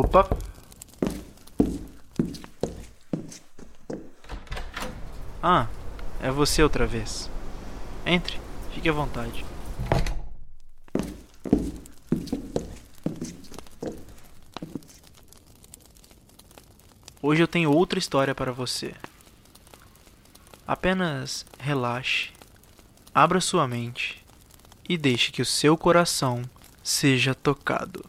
Opa! Ah, é você outra vez. Entre, fique à vontade. Hoje eu tenho outra história para você. Apenas relaxe, abra sua mente e deixe que o seu coração seja tocado.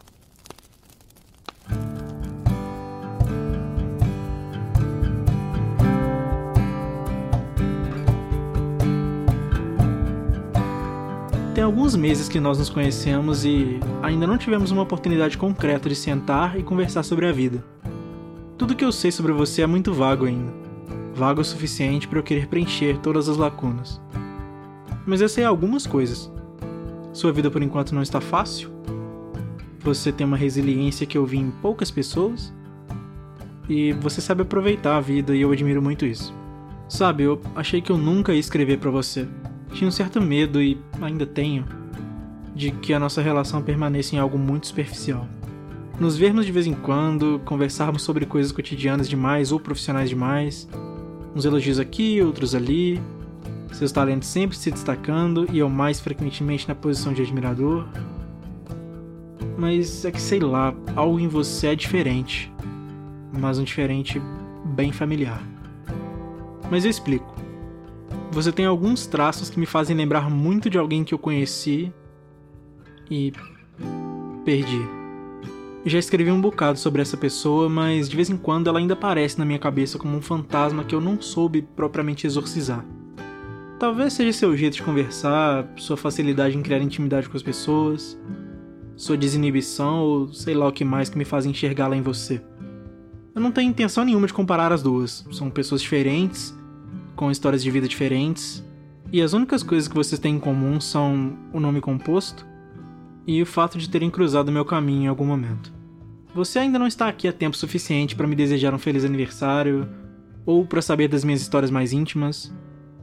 Tem alguns meses que nós nos conhecemos e ainda não tivemos uma oportunidade concreta de sentar e conversar sobre a vida. Tudo que eu sei sobre você é muito vago ainda. Vago o suficiente para eu querer preencher todas as lacunas. Mas eu sei algumas coisas. Sua vida por enquanto não está fácil. Você tem uma resiliência que eu vi em poucas pessoas. E você sabe aproveitar a vida e eu admiro muito isso. Sabe, eu achei que eu nunca ia escrever para você. Tinha um certo medo, e ainda tenho, de que a nossa relação permaneça em algo muito superficial. Nos vermos de vez em quando, conversarmos sobre coisas cotidianas demais ou profissionais demais, uns elogios aqui, outros ali, seus talentos sempre se destacando e eu mais frequentemente na posição de admirador. Mas é que sei lá, algo em você é diferente, mas um diferente bem familiar. Mas eu explico. Você tem alguns traços que me fazem lembrar muito de alguém que eu conheci e perdi. Já escrevi um bocado sobre essa pessoa, mas de vez em quando ela ainda aparece na minha cabeça como um fantasma que eu não soube propriamente exorcizar. Talvez seja seu jeito de conversar, sua facilidade em criar intimidade com as pessoas, sua desinibição ou sei lá o que mais que me faz enxergá-la em você. Eu não tenho intenção nenhuma de comparar as duas. São pessoas diferentes, com histórias de vida diferentes, e as únicas coisas que vocês têm em comum são o nome composto e o fato de terem cruzado meu caminho em algum momento. Você ainda não está aqui há tempo suficiente para me desejar um feliz aniversário, ou para saber das minhas histórias mais íntimas,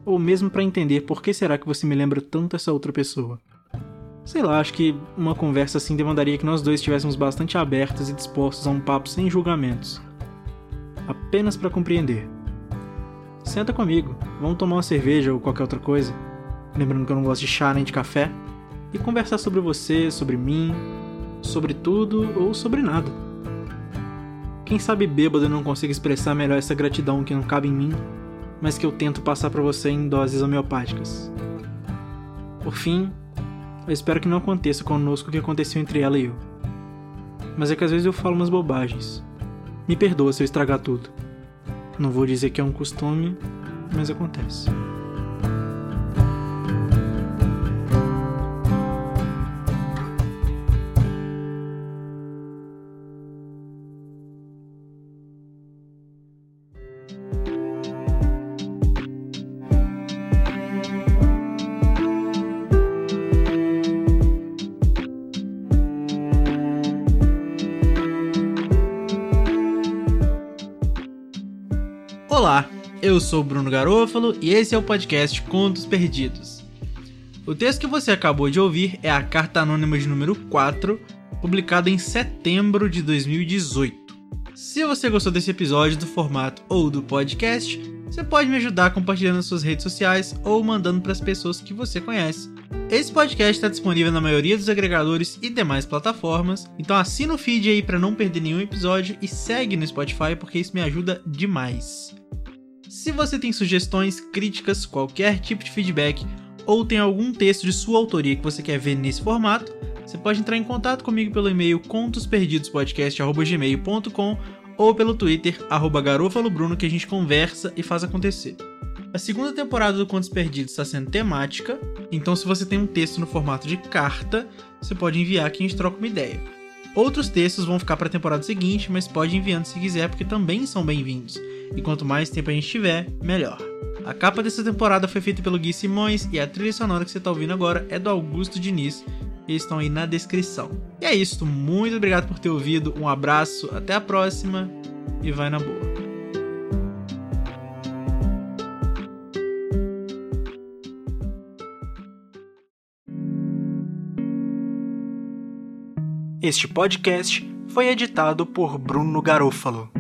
ou mesmo para entender por que será que você me lembra tanto essa outra pessoa. Sei lá, acho que uma conversa assim demandaria que nós dois estivéssemos bastante abertos e dispostos a um papo sem julgamentos. Apenas para compreender. Senta comigo, vamos tomar uma cerveja ou qualquer outra coisa, lembrando que eu não gosto de chá nem de café, e conversar sobre você, sobre mim, sobre tudo ou sobre nada. Quem sabe bêbado eu não consigo expressar melhor essa gratidão que não cabe em mim, mas que eu tento passar para você em doses homeopáticas. Por fim, eu espero que não aconteça conosco o que aconteceu entre ela e eu. Mas é que às vezes eu falo umas bobagens. Me perdoa se eu estragar tudo. Não vou dizer que é um costume, mas acontece. Olá, eu sou Bruno Garofalo e esse é o podcast Contos Perdidos. O texto que você acabou de ouvir é a carta anônima de número 4, publicada em setembro de 2018. Se você gostou desse episódio, do formato ou do podcast, você pode me ajudar compartilhando nas suas redes sociais ou mandando para as pessoas que você conhece. Esse podcast está disponível na maioria dos agregadores e demais plataformas, então assina o feed aí para não perder nenhum episódio e segue no Spotify porque isso me ajuda demais. Se você tem sugestões, críticas, qualquer tipo de feedback ou tem algum texto de sua autoria que você quer ver nesse formato, você pode entrar em contato comigo pelo e-mail contosperdidospodcast@gmail.com ou pelo Twitter @garofalobruno que a gente conversa e faz acontecer. A segunda temporada do Contos Perdidos está sendo temática, então se você tem um texto no formato de carta, você pode enviar que a gente troca uma ideia. Outros textos vão ficar para a temporada seguinte, mas pode ir enviando se quiser porque também são bem-vindos. E quanto mais tempo a gente tiver, melhor. A capa dessa temporada foi feita pelo Gui Simões e a trilha sonora que você está ouvindo agora é do Augusto Diniz. Eles estão aí na descrição. E é isso, muito obrigado por ter ouvido, um abraço, até a próxima e vai na boa. Este podcast foi editado por Bruno Garofalo.